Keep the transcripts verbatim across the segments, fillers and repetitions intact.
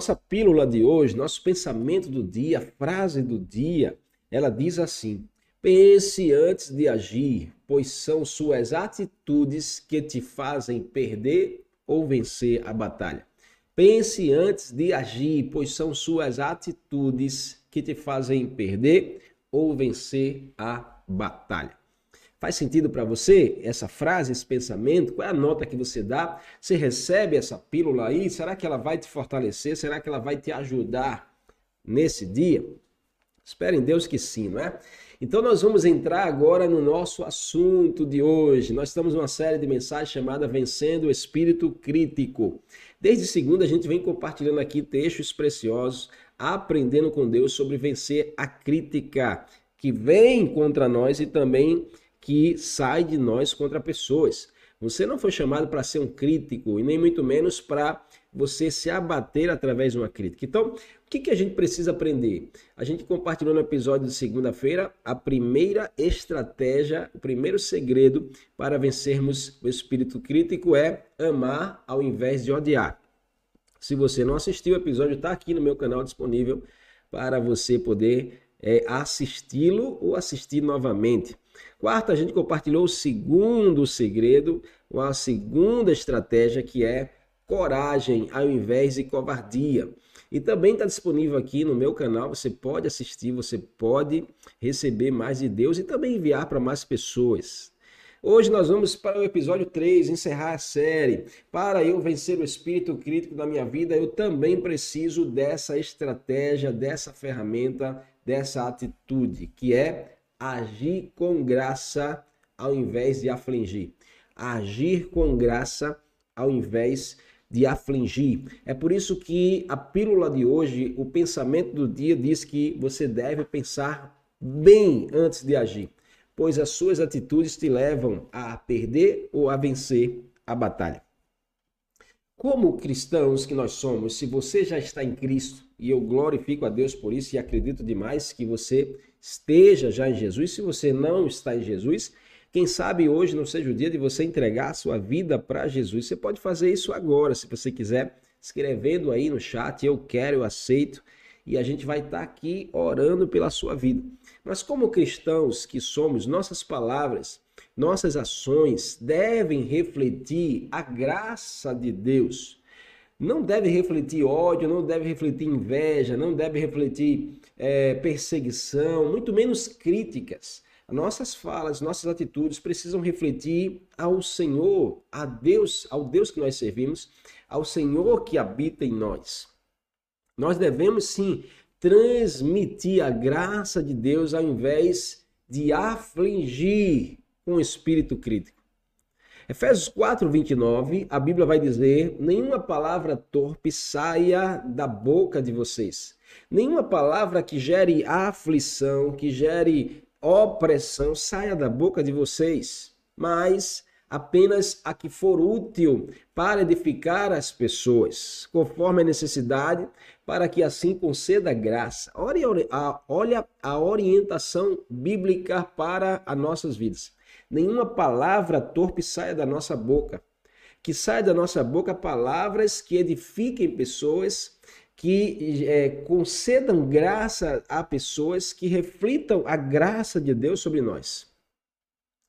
nossa pílula de hoje, nosso pensamento do dia, a frase do dia, ela diz assim: pense antes de agir, pois são suas atitudes que te fazem perder ou vencer a batalha. Pense antes de agir, pois são suas atitudes que te fazem perder ou vencer a batalha. Faz sentido para você essa frase, esse pensamento? Qual é a nota que você dá? Você recebe essa pílula aí? Será que ela vai te fortalecer? Será que ela vai te ajudar nesse dia? Espero em Deus que sim, não é? Então nós vamos entrar agora no nosso assunto de hoje. Nós estamos numa série de mensagens chamada Vencendo o Espírito Crítico. Desde segunda a gente vem compartilhando aqui textos preciosos, aprendendo com Deus sobre vencer a crítica que vem contra nós e também que sai de nós contra pessoas. Você não foi chamado para ser um crítico e nem muito menos para você se abater através de uma crítica. Então, o que, que a gente precisa aprender? A gente compartilhou no episódio de segunda-feira a primeira estratégia, o primeiro segredo para vencermos o espírito crítico é amar ao invés de odiar. Se você não assistiu o episódio, está aqui no meu canal disponível para você poder é, assisti-lo ou assistir novamente. Quarta, a gente compartilhou o segundo segredo, a segunda estratégia, que é coragem ao invés de covardia. E também está disponível aqui no meu canal, você pode assistir, você pode receber mais de Deus e também enviar para mais pessoas. Hoje nós vamos para o episódio três, encerrar a série. Para eu vencer o espírito crítico da minha vida, eu também preciso dessa estratégia, dessa ferramenta, dessa atitude, que é agir com graça ao invés de afligir. Agir com graça ao invés de afligir. É por isso que a pílula de hoje, o pensamento do dia, diz que você deve pensar bem antes de agir, pois as suas atitudes te levam a perder ou a vencer a batalha. Como cristãos que nós somos, se você já está em Cristo, e eu glorifico a Deus por isso e acredito demais que você esteja já em Jesus, se você não está em Jesus, quem sabe hoje não seja o dia de você entregar a sua vida para Jesus. Você pode fazer isso agora, se você quiser, escrevendo aí no chat, eu quero, eu aceito, e a gente vai estar aqui orando pela sua vida. Mas como cristãos que somos, nossas palavras, nossas ações devem refletir a graça de Deus. Não deve refletir ódio, não deve refletir inveja, não deve refletir é, perseguição, muito menos críticas. Nossas falas, nossas atitudes precisam refletir ao Senhor, a Deus, ao Deus que nós servimos, ao Senhor que habita em nós. Nós devemos sim transmitir a graça de Deus ao invés de afligir com o espírito crítico. Efésios quatro, vinte e nove, a Bíblia vai dizer: nenhuma palavra torpe saia da boca de vocês. Nenhuma palavra que gere aflição, que gere opressão saia da boca de vocês, mas apenas a que for útil para edificar as pessoas, conforme a necessidade, para que assim conceda graça. Olha a orientação bíblica para as nossas vidas. Nenhuma palavra torpe saia da nossa boca. Que saia da nossa boca palavras que edifiquem pessoas, que é, concedam graça a pessoas, que reflitam a graça de Deus sobre nós.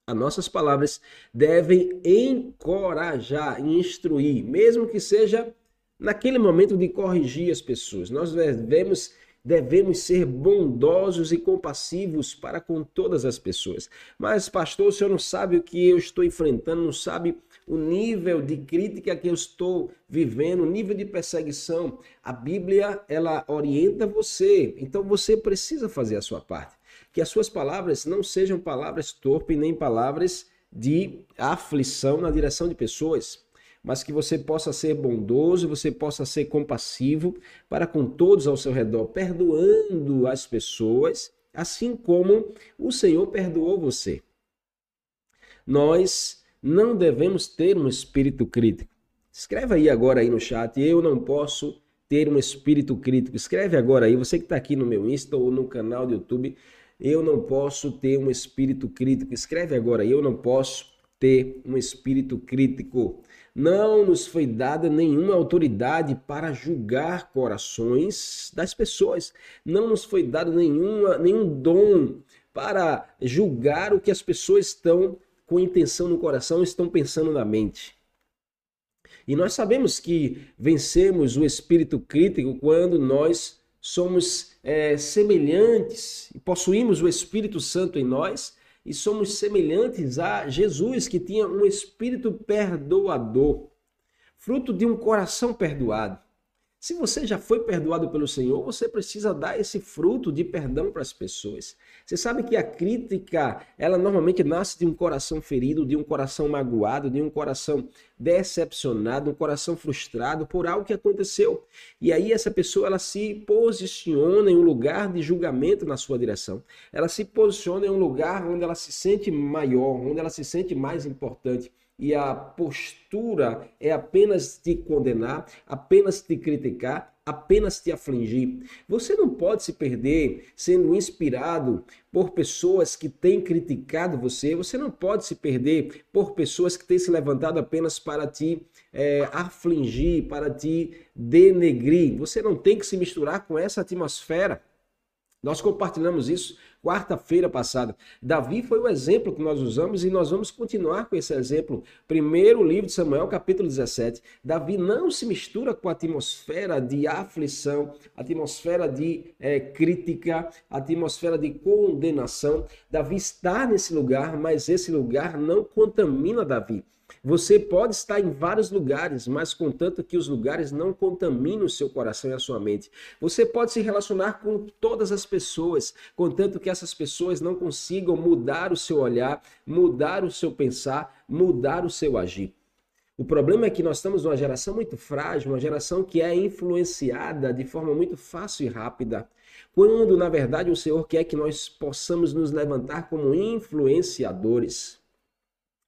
As nossas palavras devem encorajar e instruir, mesmo que seja naquele momento de corrigir as pessoas. Nós devemos, devemos ser bondosos e compassivos para com todas as pessoas. Mas, pastor, o senhor não sabe o que eu estou enfrentando, não sabe o nível de crítica que eu estou vivendo, o nível de perseguição. A Bíblia, ela orienta você, então você precisa fazer a sua parte. Que as suas palavras não sejam palavras torpes, nem palavras de aflição na direção de pessoas, mas que você possa ser bondoso, você possa ser compassivo para com todos ao seu redor, perdoando as pessoas, assim como o Senhor perdoou você. Nós não devemos ter um espírito crítico. Escreve aí agora aí no chat, eu não posso ter um espírito crítico. Escreve agora aí, você que está aqui no meu Insta ou no canal do YouTube, eu não posso ter um espírito crítico. Escreve agora aí, eu não posso ter um espírito crítico. Não nos foi dada nenhuma autoridade para julgar corações das pessoas. Não nos foi dado nenhuma, nenhum dom para julgar o que as pessoas estão com intenção no coração, estão pensando na mente. E nós sabemos que vencemos o espírito crítico quando nós somos é, semelhantes, possuímos o Espírito Santo em nós, e somos semelhantes a Jesus, que tinha um espírito perdoador, fruto de um coração perdoado. Se você já foi perdoado pelo Senhor, você precisa dar esse fruto de perdão para as pessoas. Você sabe que a crítica, ela normalmente nasce de um coração ferido, de um coração magoado, de um coração decepcionado, um coração frustrado por algo que aconteceu. E aí essa pessoa, ela se posiciona em um lugar de julgamento na sua direção. Ela se posiciona em um lugar onde ela se sente maior, onde ela se sente mais importante. E a postura é apenas te condenar, apenas te criticar, apenas te afligir. Você não pode se perder sendo inspirado por pessoas que têm criticado você. Você não pode se perder por pessoas que têm se levantado apenas para te é, afligir, para te denegrir. Você não tem que se misturar com essa atmosfera. Nós compartilhamos isso quarta-feira passada. Davi foi o exemplo que nós usamos e nós vamos continuar com esse exemplo. Primeiro livro de Samuel, capítulo dezessete. Davi não se mistura com a atmosfera de aflição, atmosfera de é, crítica, atmosfera de condenação. Davi está nesse lugar, mas esse lugar não contamina Davi. Você pode estar em vários lugares, mas contanto que os lugares não contaminem o seu coração e a sua mente. Você pode se relacionar com todas as pessoas, contanto que essas pessoas não consigam mudar o seu olhar, mudar o seu pensar, mudar o seu agir. O problema é que nós estamos numa geração muito frágil, uma geração que é influenciada de forma muito fácil e rápida, quando, na verdade, o Senhor quer que nós possamos nos levantar como influenciadores.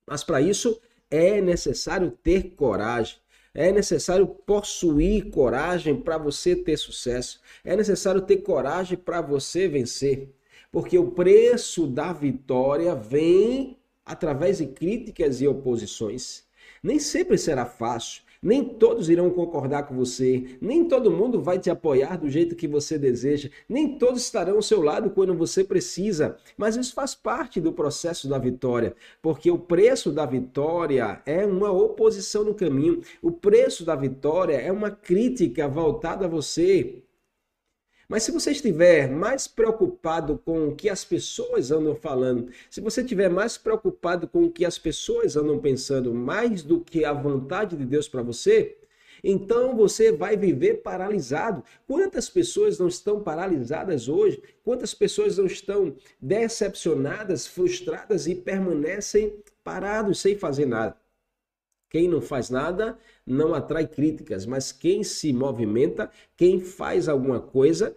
Mas para isso, é necessário ter coragem, é necessário possuir coragem para você ter sucesso, é necessário ter coragem para você vencer, porque o preço da vitória vem através de críticas e oposições. Nem sempre será fácil, nem todos irão concordar com você, nem todo mundo vai te apoiar do jeito que você deseja, nem todos estarão ao seu lado quando você precisa, mas isso faz parte do processo da vitória, porque o preço da vitória é uma oposição no caminho, o preço da vitória é uma crítica voltada a você. Mas se você estiver mais preocupado com o que as pessoas andam falando, se você estiver mais preocupado com o que as pessoas andam pensando, mais do que a vontade de Deus para você, então você vai viver paralisado. Quantas pessoas não estão paralisadas hoje? Quantas pessoas não estão decepcionadas, frustradas e permanecem parados sem fazer nada? Quem não faz nada não atrai críticas, mas quem se movimenta, quem faz alguma coisa,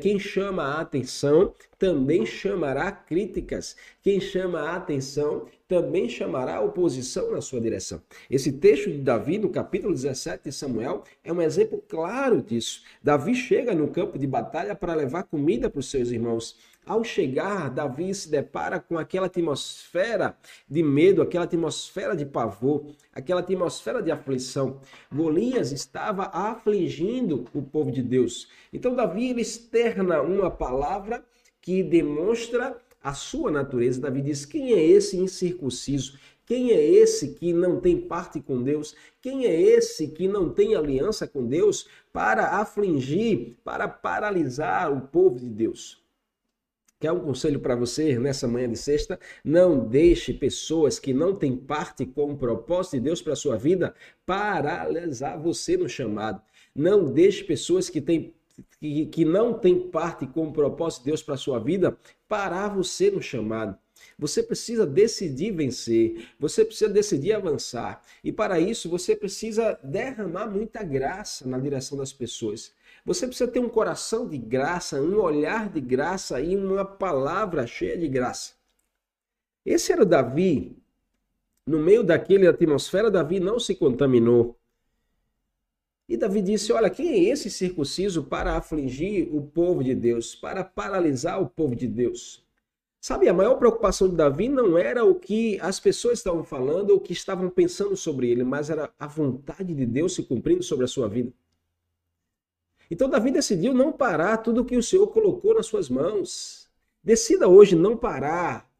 quem chama a atenção também chamará críticas. Quem chama a atenção também chamará oposição na sua direção. Esse texto de Davi, no capítulo dezessete de Samuel, é um exemplo claro disso. Davi chega no campo de batalha para levar comida para os seus irmãos. Ao chegar, Davi se depara com aquela atmosfera de medo, aquela atmosfera de pavor, aquela atmosfera de aflição. Golias estava afligindo o povo de Deus. Então Davi ele externa uma palavra que demonstra a sua natureza. Davi diz: quem é esse incircunciso? Quem é esse que não tem parte com Deus? Quem é esse que não tem aliança com Deus para afligir, para paralisar o povo de Deus? Quer um conselho para você nessa manhã de sexta? Não deixe pessoas que não têm parte com o propósito de Deus para a sua vida paralisar você no chamado. Não deixe pessoas que, têm, que, que não têm parte com o propósito de Deus para a sua vida parar você no chamado. Você precisa decidir vencer, você precisa decidir avançar. E para isso você precisa derramar muita graça na direção das pessoas. Você precisa ter um coração de graça, um olhar de graça e uma palavra cheia de graça. Esse era o Davi. No meio daquela atmosfera, Davi não se contaminou. E Davi disse: olha, quem é esse circunciso para afligir o povo de Deus, para paralisar o povo de Deus? Sabe, a maior preocupação de Davi não era o que as pessoas estavam falando ou o que estavam pensando sobre ele, mas era a vontade de Deus se cumprindo sobre a sua vida. Então Davi decidiu não parar tudo o que o Senhor colocou nas suas mãos. Decida hoje não parar,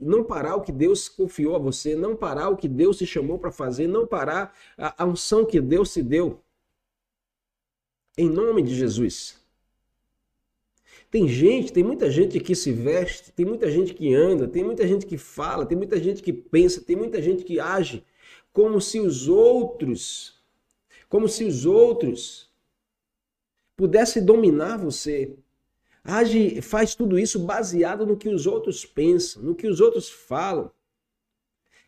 não parar o que Deus confiou a você, não parar o que Deus te chamou para fazer, não parar a unção que Deus te deu. Em nome de Jesus. Tem gente, tem muita gente que se veste, tem muita gente que anda, tem muita gente que fala, tem muita gente que pensa, tem muita gente que age como se os outros, como se os outros pudessem dominar você. Age, faz tudo isso baseado no que os outros pensam, no que os outros falam.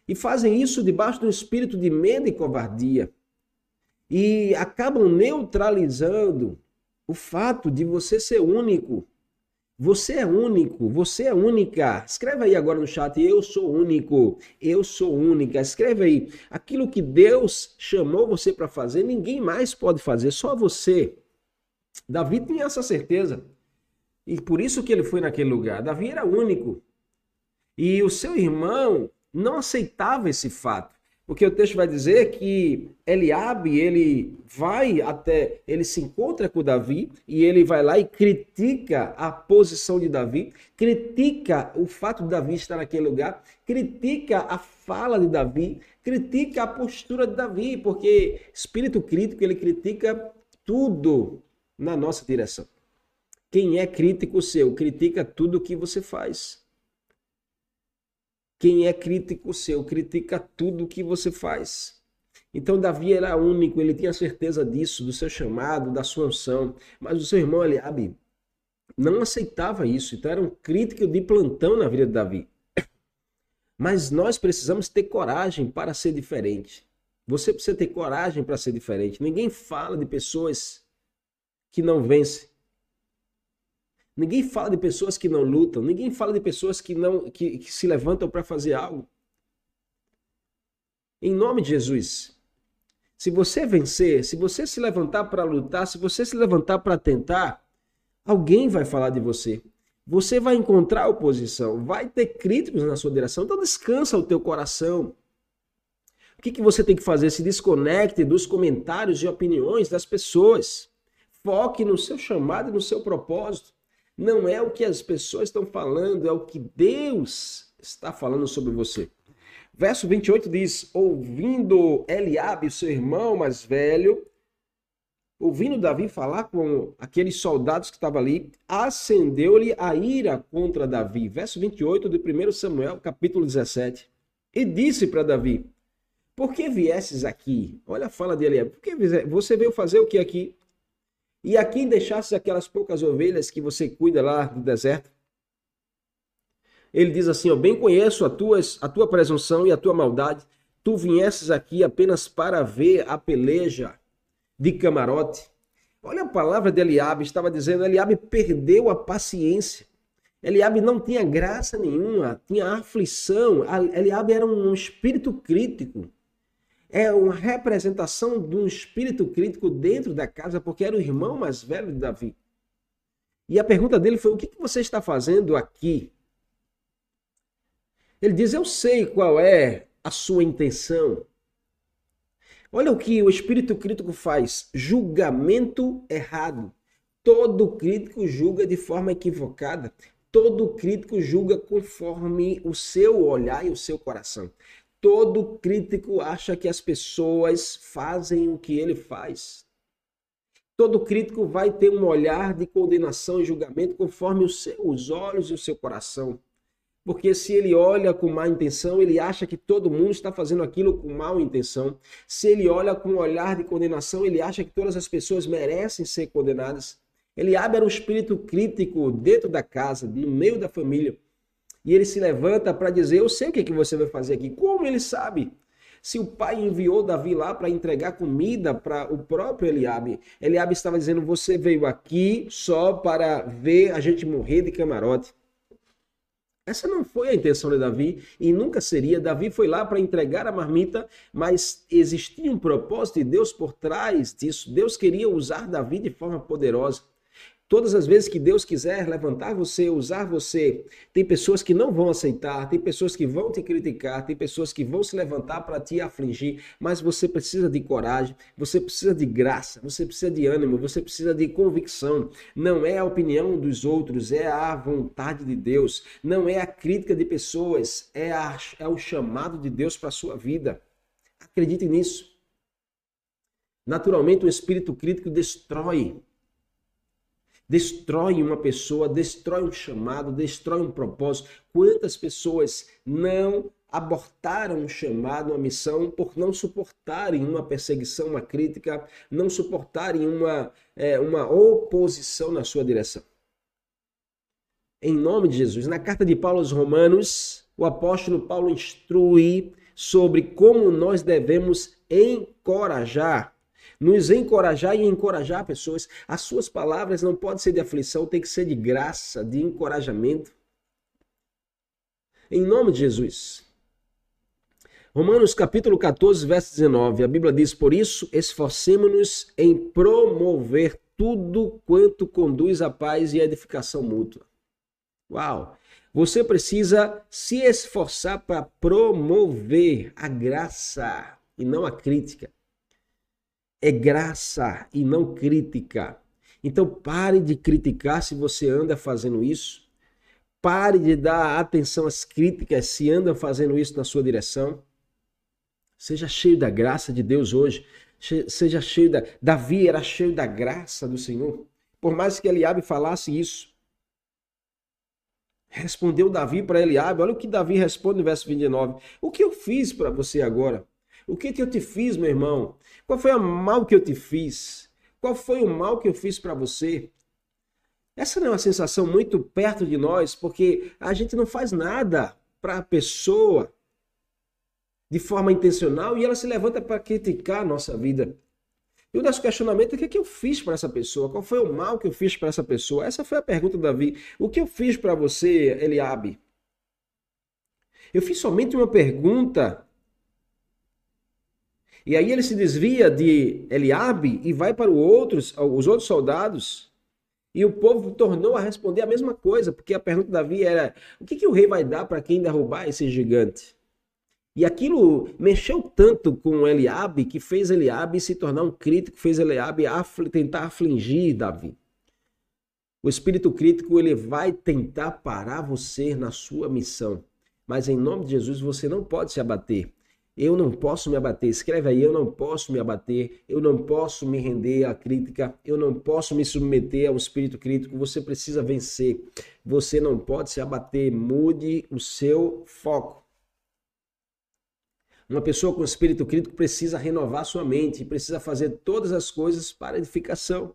E fazem isso debaixo de um espírito de medo e covardia. E acabam neutralizando o fato de você ser único. Você é único, você é única. Escreve aí agora no chat, eu sou único, eu sou única. Escreve aí, aquilo que Deus chamou você para fazer, ninguém mais pode fazer, só você. Davi tinha essa certeza. E por isso que ele foi naquele lugar. Davi era único. E o seu irmão não aceitava esse fato. Porque o texto vai dizer que Eliabe, ele vai até, ele se encontra com Davi e ele vai lá e critica a posição de Davi, critica o fato de Davi estar naquele lugar, critica a fala de Davi, critica a postura de Davi, porque espírito crítico, ele critica tudo na nossa direção. Quem é crítico seu, critica tudo que você faz. Quem é crítico seu, critica tudo o que você faz. Então Davi era único, ele tinha certeza disso, do seu chamado, da sua unção. Mas o seu irmão Eliabe não aceitava isso, então era um crítico de plantão na vida de Davi. Mas nós precisamos ter coragem para ser diferente. Você precisa ter coragem para ser diferente. Ninguém fala de pessoas que não vencem. Ninguém fala de pessoas que não lutam. Ninguém fala de pessoas que, não, que, que se levantam para fazer algo. Em nome de Jesus. Se você vencer, se você se levantar para lutar, se você se levantar para tentar, alguém vai falar de você. Você vai encontrar oposição. Vai ter críticos na sua direção. Então descansa o teu coração. O que, que você tem que fazer? Se desconecte dos comentários e opiniões das pessoas. Foque no seu chamado e no seu propósito. Não é o que as pessoas estão falando, é o que Deus está falando sobre você. Verso vinte e oito diz, ouvindo Eliabe, seu irmão mais velho, ouvindo Davi falar com aqueles soldados que estavam ali, acendeu-lhe a ira contra Davi. Verso vinte e oito de primeiro Samuel, capítulo dezessete. E disse para Davi, por que viesses aqui? Olha a fala de Eliabe, por que você veio fazer o que aqui? E aqui deixasse aquelas poucas ovelhas que você cuida lá do deserto. Ele diz assim, ó, bem conheço a tua, a tua presunção e a tua maldade. Tu viesses aqui apenas para ver a peleja de camarote. Olha a palavra de Eliabe, estava dizendo, Eliabe perdeu a paciência. Eliabe não tinha graça nenhuma, tinha aflição. Eliabe era um espírito crítico. É uma representação de um espírito crítico dentro da casa, porque era o irmão mais velho de Davi. E a pergunta dele foi, o que você está fazendo aqui? Ele diz, eu sei qual é a sua intenção. Olha o que o espírito crítico faz, julgamento errado. Todo crítico julga de forma equivocada. Todo crítico julga conforme o seu olhar e o seu coração. Todo crítico acha que as pessoas fazem o que ele faz. Todo crítico vai ter um olhar de condenação e julgamento conforme os seus olhos e o seu coração. Porque se ele olha com má intenção, ele acha que todo mundo está fazendo aquilo com má intenção. Se ele olha com um olhar de condenação, ele acha que todas as pessoas merecem ser condenadas. Eliabe era um espírito crítico dentro da casa, no meio da família. E ele se levanta para dizer, eu sei o que, é que você vai fazer aqui. Como ele sabe? Se o pai enviou Davi lá para entregar comida para o próprio Eliabe, Eliabe estava dizendo, você veio aqui só para ver a gente morrer de camarote. Essa não foi a intenção de Davi e nunca seria. Davi foi lá para entregar a marmita, mas existia um propósito de Deus por trás disso. Deus queria usar Davi de forma poderosa. Todas as vezes que Deus quiser levantar você, usar você, tem pessoas que não vão aceitar, tem pessoas que vão te criticar, tem pessoas que vão se levantar para te afligir, mas você precisa de coragem, você precisa de graça, você precisa de ânimo, você precisa de convicção. Não é a opinião dos outros, é a vontade de Deus, não é a crítica de pessoas, é, a, é o chamado de Deus para a sua vida. Acredite nisso. Naturalmente, o espírito crítico destrói. Destrói uma pessoa, destrói um chamado, destrói um propósito. Quantas pessoas não abortaram um chamado, uma missão, por não suportarem uma perseguição, uma crítica, não suportarem uma, é, uma oposição na sua direção? Em nome de Jesus, na carta de Paulo aos Romanos, o apóstolo Paulo instrui sobre como nós devemos encorajar. Nos encorajar e encorajar pessoas. As suas palavras não podem ser de aflição, tem que ser de graça, de encorajamento. Em nome de Jesus. Romanos capítulo quatorze, verso dezenove. A Bíblia diz, por isso, esforcemo-nos em promover tudo quanto conduz à paz e à edificação mútua. Uau! Você precisa se esforçar para promover a graça e não a crítica. É graça e não crítica. Então pare de criticar se você anda fazendo isso. Pare de dar atenção às críticas se andam fazendo isso na sua direção. Seja cheio da graça de Deus hoje. Seja cheio da... Davi era cheio da graça do Senhor. Por mais que Eliabe falasse isso. Respondeu Davi para Eliabe. Olha o que Davi responde no verso vinte e nove. O que eu fiz para você agora? O que, que eu te fiz, meu irmão? Qual foi o mal que eu te fiz? Qual foi o mal que eu fiz para você? Essa não é uma sensação muito perto de nós, porque a gente não faz nada para a pessoa de forma intencional e ela se levanta para criticar a nossa vida. E o nosso questionamento é o que, é que eu fiz para essa pessoa? Qual foi o mal que eu fiz para essa pessoa? Essa foi a pergunta de Davi. O que eu fiz para você, Eliabe? Eu fiz somente uma pergunta. E aí ele se desvia de Eliabe e vai para os outros, os outros soldados. E o povo tornou a responder a mesma coisa, porque a pergunta de Davi era, o que, que o rei vai dar para quem derrubar esse gigante? E aquilo mexeu tanto com Eliabe, que fez Eliabe se tornar um crítico, fez Eliabe afl- tentar afligir Davi. O espírito crítico ele vai tentar parar você na sua missão, mas em nome de Jesus você não pode se abater. Eu não posso me abater. Escreve aí, eu não posso me abater, eu não posso me render à crítica, eu não posso me submeter ao espírito crítico. Você precisa vencer. Você não pode se abater. Mude o seu foco. Uma pessoa com espírito crítico precisa renovar sua mente, precisa fazer todas as coisas para edificação.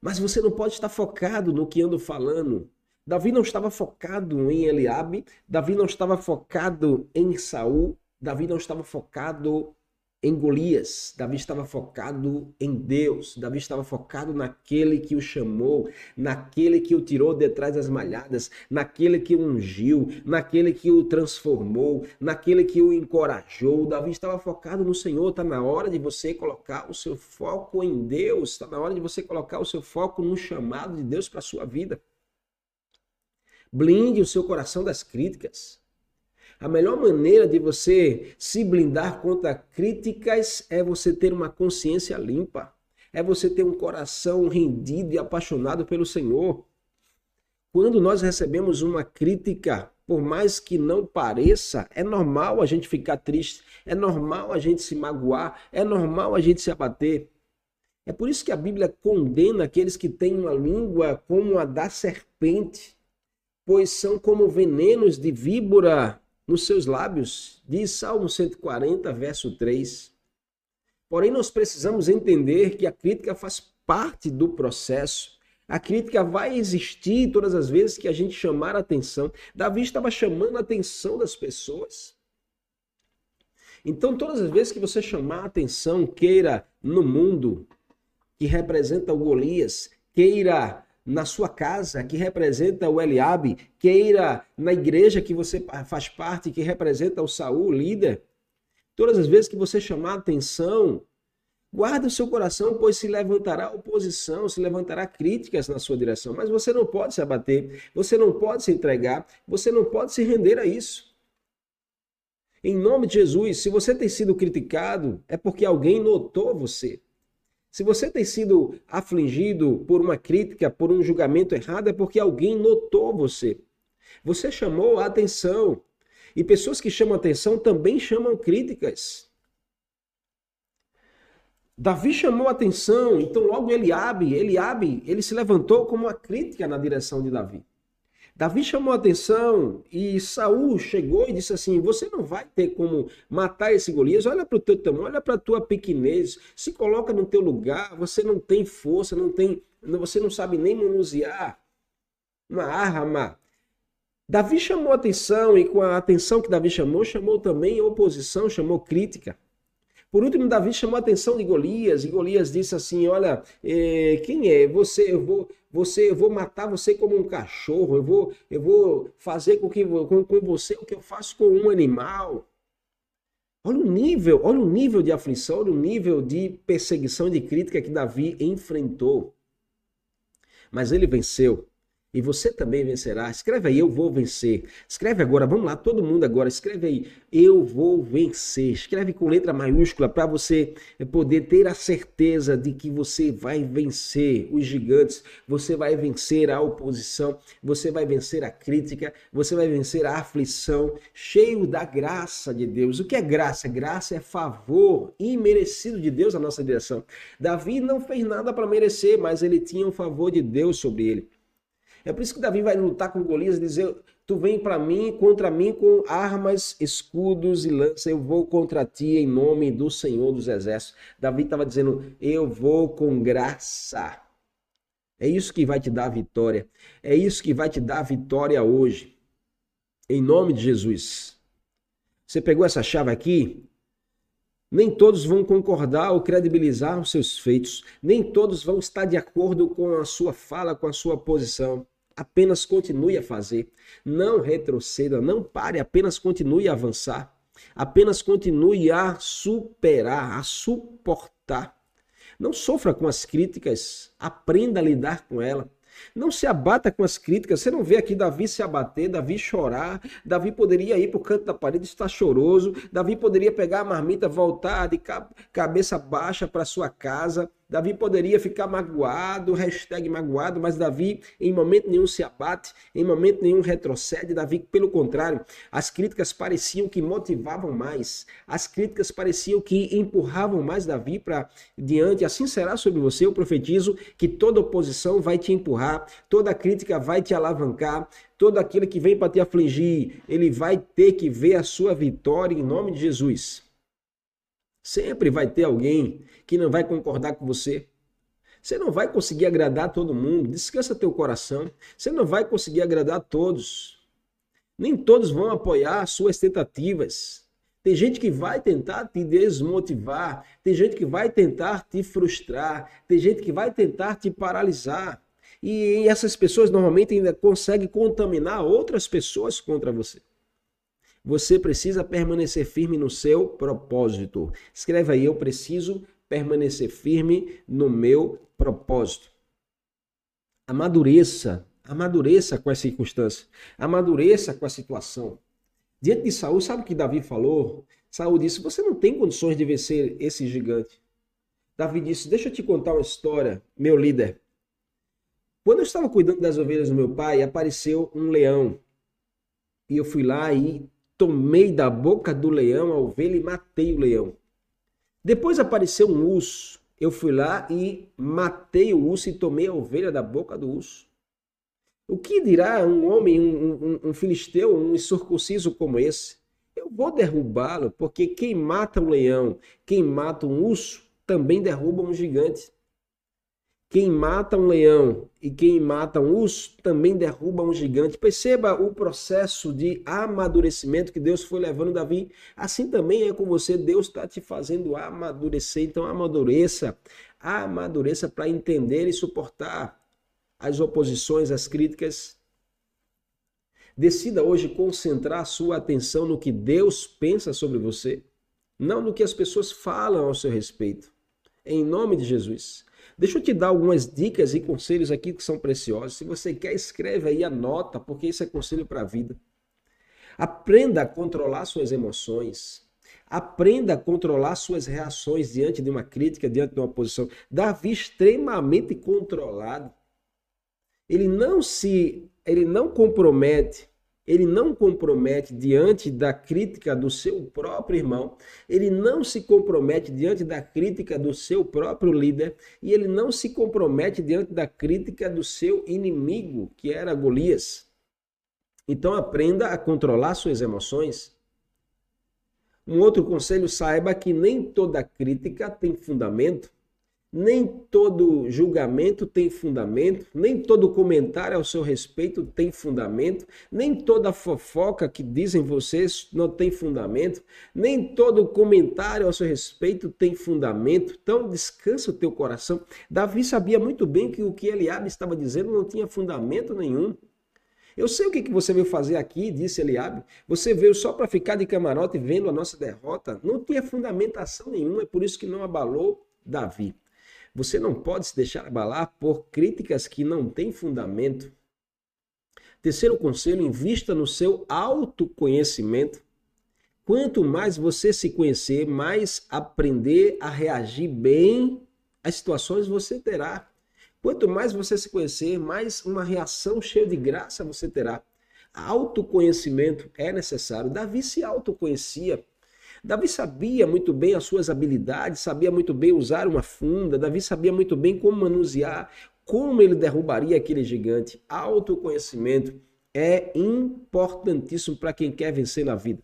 Mas você não pode estar focado no que ando falando. Davi não estava focado em Eliabe, Davi não estava focado em Saul, Davi não estava focado em Golias, Davi estava focado em Deus, Davi estava focado naquele que o chamou, naquele que o tirou detrás das malhadas, naquele que o ungiu, naquele que o transformou, naquele que o encorajou. Davi estava focado no Senhor. Está na hora de você colocar o seu foco em Deus, está na hora de você colocar o seu foco no chamado de Deus para a sua vida. Blinde o seu coração das críticas. A melhor maneira de você se blindar contra críticas é você ter uma consciência limpa. É você ter um coração rendido e apaixonado pelo Senhor. Quando nós recebemos uma crítica, por mais que não pareça, é normal a gente ficar triste. É normal a gente se magoar. É normal a gente se abater. É por isso que a Bíblia condena aqueles que têm uma língua como a da serpente. Pois são como venenos de víbora nos seus lábios, diz Salmo cento e quarenta, verso três. Porém, nós precisamos entender que a crítica faz parte do processo. A crítica vai existir todas as vezes que a gente chamar a atenção. Davi estava chamando a atenção das pessoas. Então, todas as vezes que você chamar a atenção, queira no mundo, que representa o Golias, queira na sua casa, que representa o Eliabe, queira na igreja que você faz parte, que representa o Saul, o líder. Todas as vezes que você chamar a atenção, Guarda o seu coração, pois se levantará oposição, se levantará críticas na sua direção. Mas você não pode se abater, você não pode se entregar, você não pode se render a isso. Em nome de Jesus, se você tem sido criticado, é porque alguém notou você. Se você tem sido afligido por uma crítica, por um julgamento errado, é porque alguém notou você. Você chamou a atenção. E pessoas que chamam atenção também chamam críticas. Davi chamou a atenção, então logo Eliabe, Eliabe, ele se levantou como uma crítica na direção de Davi. Davi chamou a atenção e Saul chegou e disse assim: você não vai ter como matar esse Golias, olha para o teu tamanho, olha para a tua pequenez, se coloca no teu lugar, você não tem força, não tem, você não sabe nem manusear uma arma. Davi chamou a atenção e com a atenção que Davi chamou, chamou também oposição, chamou crítica. Por último, Davi chamou a atenção de Golias, e Golias disse assim: olha, eh, quem é? Você eu, vou, você, eu vou matar você como um cachorro, eu vou, eu vou fazer com, que, com, com você o que eu faço com um animal. Olha o nível, olha o nível de aflição, olha o nível de perseguição e de crítica que Davi enfrentou. Mas ele venceu. E você também vencerá. Escreve aí, eu vou vencer. Escreve agora, vamos lá, todo mundo agora. Escreve aí, eu vou vencer. Escreve com letra maiúscula para você poder ter a certeza de que você vai vencer os gigantes. Você vai vencer a oposição. Você vai vencer a crítica. Você vai vencer a aflição. Cheio da graça de Deus. O que é graça? Graça é favor imerecido de Deus na nossa direção. Davi não fez nada para merecer, mas ele tinha o favor de Deus sobre ele. É por isso que Davi vai lutar com Golias e dizer: tu vem para mim, contra mim com armas, escudos e lança, eu vou contra ti em nome do Senhor dos Exércitos. Davi estava dizendo: eu vou com graça. É isso que vai te dar a vitória. É isso que vai te dar a vitória hoje. Em nome de Jesus. Você pegou essa chave aqui? Nem todos vão concordar ou credibilizar os seus feitos. Nem todos vão estar de acordo com a sua fala, com a sua posição. Apenas continue a fazer. Não retroceda, não pare, apenas continue a avançar. Apenas continue a superar, a suportar. Não sofra com as críticas, aprenda a lidar com ela. Não se abata com as críticas. Você não vê aqui Davi se abater, Davi chorar. Davi poderia ir para o canto da parede, estar choroso. Davi poderia pegar a marmita, voltar de cabeça baixa para sua casa. Davi poderia ficar magoado, hashtag magoado, mas Davi em momento nenhum se abate, em momento nenhum retrocede. Davi, pelo contrário, as críticas pareciam que motivavam mais, as críticas pareciam que empurravam mais Davi para diante. Assim será sobre você, eu profetizo que toda oposição vai te empurrar, toda crítica vai te alavancar, todo aquele que vem para te afligir, ele vai ter que ver a sua vitória em nome de Jesus. Sempre vai ter alguém que não vai concordar com você. Você não vai conseguir agradar todo mundo. Descansa teu coração. Você não vai conseguir agradar todos. Nem todos vão apoiar suas tentativas. Tem gente que vai tentar te desmotivar. Tem gente que vai tentar te frustrar. Tem gente que vai tentar te paralisar. E essas pessoas normalmente ainda conseguem contaminar outras pessoas contra você. Você precisa permanecer firme no seu propósito. Escreve aí, eu preciso permanecer firme no meu propósito. Amadureça, amadureça com as circunstâncias, amadureça com a situação. Diante de Saul, sabe o que Davi falou? Saul disse: você não tem condições de vencer esse gigante. Davi disse: deixa eu te contar uma história, meu líder. Quando eu estava cuidando das ovelhas do meu pai, apareceu um leão. E eu fui lá e tomei da boca do leão a ovelha e matei o leão. Depois apareceu um urso. Eu fui lá e matei o urso e tomei a ovelha da boca do urso. O que dirá um homem, um, um, um filisteu, um incircunciso como esse? Eu vou derrubá-lo, porque quem mata um leão, quem mata um urso, também derruba um gigante. Quem mata um leão e quem mata um urso também derruba um gigante. Perceba o processo de amadurecimento que Deus foi levando Davi. Assim também é com você. Deus está te fazendo amadurecer. Então amadureça. Amadureça para entender e suportar as oposições, as críticas. Decida hoje concentrar sua atenção no que Deus pensa sobre você. Não no que as pessoas falam ao seu respeito. em nome de Jesus. Deixa eu te dar algumas dicas e conselhos aqui que são preciosos. Se você quer, escreve aí, anota, porque isso é conselho para a vida. Aprenda a controlar suas emoções. Aprenda a controlar suas reações diante de uma crítica, diante de uma posição. Davi, extremamente controlado. Ele não se, ele não compromete, ele não compromete diante da crítica do seu próprio irmão, ele não se compromete diante da crítica do seu próprio líder e ele não se compromete diante da crítica do seu inimigo, que era Golias. Então aprenda a controlar suas emoções. Um outro conselho, saiba que nem toda crítica tem fundamento. Nem todo julgamento tem fundamento, nem todo comentário ao seu respeito tem fundamento, nem toda fofoca que dizem vocês não tem fundamento, nem todo comentário ao seu respeito tem fundamento. Então descansa o teu coração. Davi sabia muito bem que o que Eliabe estava dizendo não tinha fundamento nenhum. Eu sei o que você veio fazer aqui, disse Eliabe. Você veio só para ficar de camarote vendo a nossa derrota. Não tinha fundamentação nenhuma, é por isso que não abalou Davi. Você não pode se deixar abalar por críticas que não têm fundamento. Terceiro conselho, invista no seu autoconhecimento. Quanto mais você se conhecer, mais aprender a reagir bem às situações você terá. Quanto mais você se conhecer, mais uma reação cheia de graça você terá. Autoconhecimento é necessário. Davi se autoconhecia. Davi sabia muito bem as suas habilidades, sabia muito bem usar uma funda, Davi sabia muito bem como manusear, como ele derrubaria aquele gigante. Autoconhecimento é importantíssimo para quem quer vencer na vida.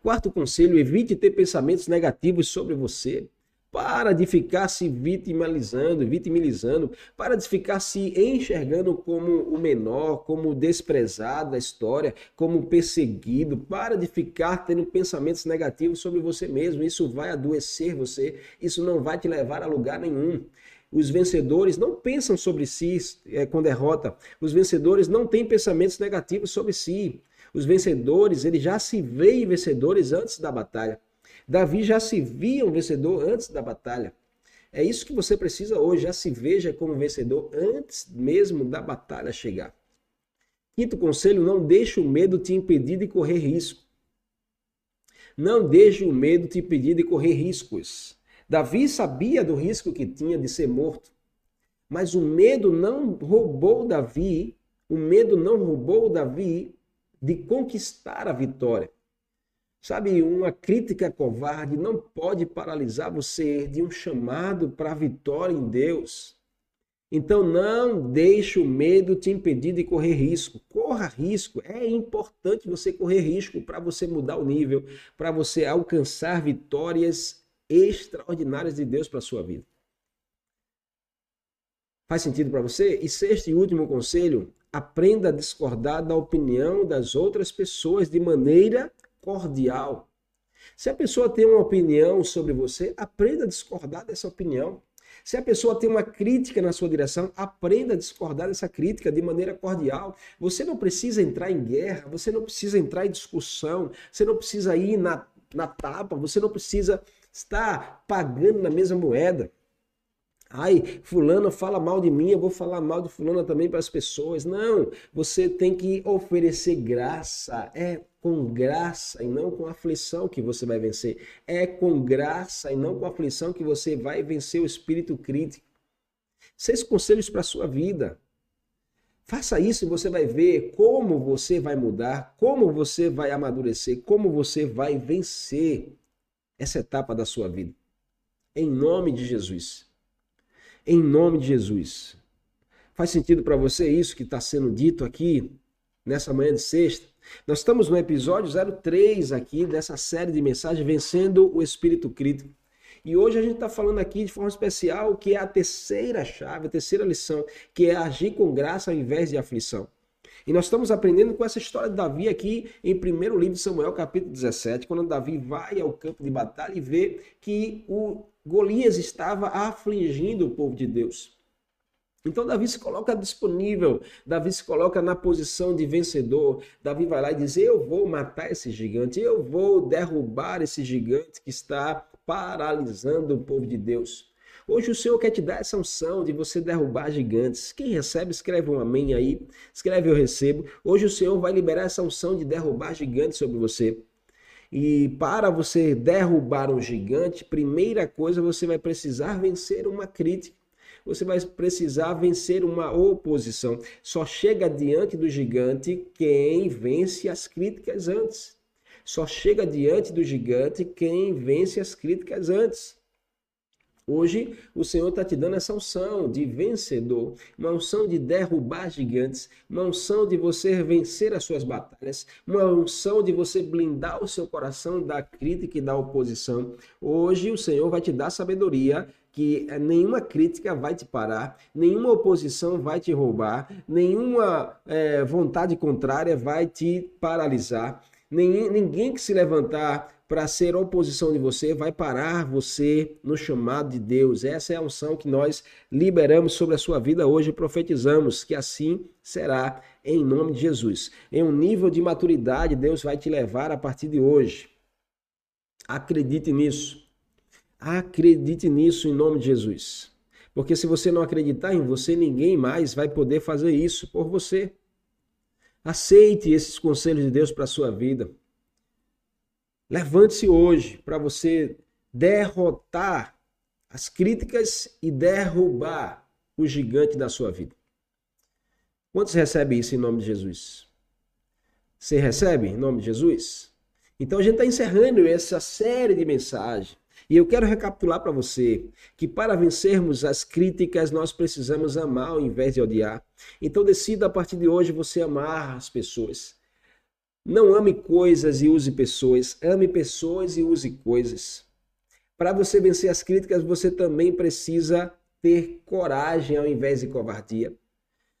Quarto conselho, evite ter pensamentos negativos sobre você. Para de ficar se vitimizando, vitimizando, para de ficar se enxergando como o menor, como o desprezado da história, como o perseguido. Para de ficar tendo pensamentos negativos sobre você mesmo. Isso vai adoecer você, isso não vai te levar a lugar nenhum. Os vencedores não pensam sobre si é, com derrota. Os vencedores não têm pensamentos negativos sobre si. Os vencedores, eles já se veem vencedores antes da batalha. Davi já se via um vencedor antes da batalha. É isso que você precisa hoje, já se veja como vencedor antes mesmo da batalha chegar. Quinto conselho, não deixe o medo te impedir de correr risco. Não deixe o medo te impedir de correr riscos. Davi sabia do risco que tinha de ser morto, mas o medo não roubou Davi, o medo não roubou Davi de conquistar a vitória. Sabe, uma crítica covarde não pode paralisar você de um chamado para a vitória em Deus. Então não deixe o medo te impedir de correr risco. Corra risco. É importante você correr risco para você mudar o nível, para você alcançar vitórias extraordinárias de Deus para a sua vida. Faz sentido para você? E sexto e último conselho, aprenda a discordar da opinião das outras pessoas de maneira cordial. Se a pessoa tem uma opinião sobre você, aprenda a discordar dessa opinião. Se a pessoa tem uma crítica na sua direção, aprenda a discordar dessa crítica de maneira cordial. Você não precisa entrar em guerra, você não precisa entrar em discussão, você não precisa ir na, na tapa, você não precisa estar pagando na mesma moeda. Ai, fulano fala mal de mim, eu vou falar mal de fulano também para as pessoas. Não, você tem que oferecer graça. É com graça e não com aflição que você vai vencer. É com graça e não com aflição que você vai vencer o espírito crítico. Seis conselhos para a sua vida. Faça isso e você vai ver como você vai mudar, como você vai amadurecer, como você vai vencer essa etapa da sua vida. Em nome de Jesus. Em nome de Jesus. Faz sentido para você isso que está sendo dito aqui nessa manhã de sexta? Nós estamos no episódio zero três aqui dessa série de mensagens Vencendo o Espírito Crítico. E hoje a gente está falando aqui de forma especial que é a terceira chave, a terceira lição, que é agir com graça ao invés de aflição. E nós estamos aprendendo com essa história de Davi aqui em primeiro livro de Samuel, capítulo dezessete, quando Davi vai ao campo de batalha e vê que o Golias estava afligindo o povo de Deus. Então Davi se coloca disponível, Davi se coloca na posição de vencedor. Davi vai lá e diz, eu vou matar esse gigante, eu vou derrubar esse gigante que está paralisando o povo de Deus. Hoje o Senhor quer te dar essa unção de você derrubar gigantes. Quem recebe, escreve um amém aí. Escreve eu recebo. Hoje o Senhor vai liberar essa unção de derrubar gigantes sobre você. E para você derrubar um gigante, primeira coisa, você vai precisar vencer uma crítica. Você vai precisar vencer uma oposição. Só chega diante do gigante quem vence as críticas antes. Só chega diante do gigante quem vence as críticas antes. Hoje o Senhor está te dando essa unção de vencedor, uma unção de derrubar gigantes, uma unção de você vencer as suas batalhas, uma unção de você blindar o seu coração da crítica e da oposição. Hoje o Senhor vai te dar sabedoria que nenhuma crítica vai te parar, nenhuma oposição vai te roubar, nenhuma é, vontade contrária vai te paralisar. Ninguém que se levantar para ser oposição de você vai parar você no chamado de Deus. Essa é a unção que nós liberamos sobre a sua vida hoje e profetizamos que assim será em nome de Jesus. Em um nível de maturidade, Deus vai te levar a partir de hoje. Acredite nisso. Acredite nisso em nome de Jesus. Porque se você não acreditar em você, ninguém mais vai poder fazer isso por você. Aceite esses conselhos de Deus para a sua vida. Levante-se hoje para você derrotar as críticas e derrubar o gigante da sua vida. Quantos recebem isso em nome de Jesus? Você recebe em nome de Jesus? Então a gente está encerrando essa série de mensagens. E eu quero recapitular para você que para vencermos as críticas nós precisamos amar ao invés de odiar. Então decida a partir de hoje você amar as pessoas. Não ame coisas e use pessoas, ame pessoas e use coisas. Para você vencer as críticas você também precisa ter coragem ao invés de covardia.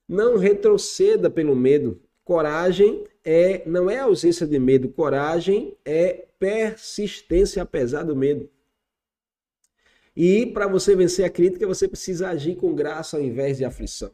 Não retroceda pelo medo. Coragem é, não é ausência de medo, coragem é persistência apesar do medo. E para você vencer a crítica, você precisa agir com graça ao invés de aflição.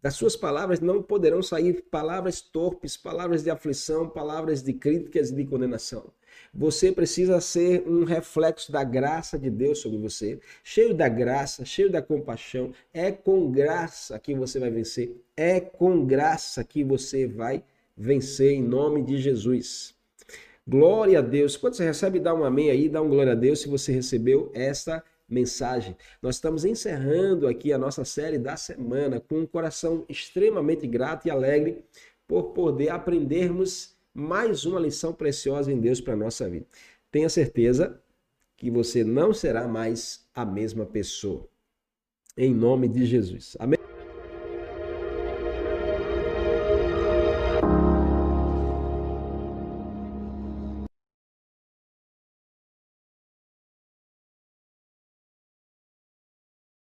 Das suas palavras não poderão sair palavras torpes, palavras de aflição, palavras de críticas e de condenação. Você precisa ser um reflexo da graça de Deus sobre você, cheio da graça, cheio da compaixão. É com graça que você vai vencer, é com graça que você vai vencer em nome de Jesus. Glória a Deus. Quando você recebe, dá um amém aí, dá um glória a Deus se você recebeu essa mensagem. Nós estamos encerrando aqui a nossa série da semana com um coração extremamente grato e alegre por poder aprendermos mais uma lição preciosa em Deus para a nossa vida. Tenha certeza que você não será mais a mesma pessoa. Em nome de Jesus. Amém.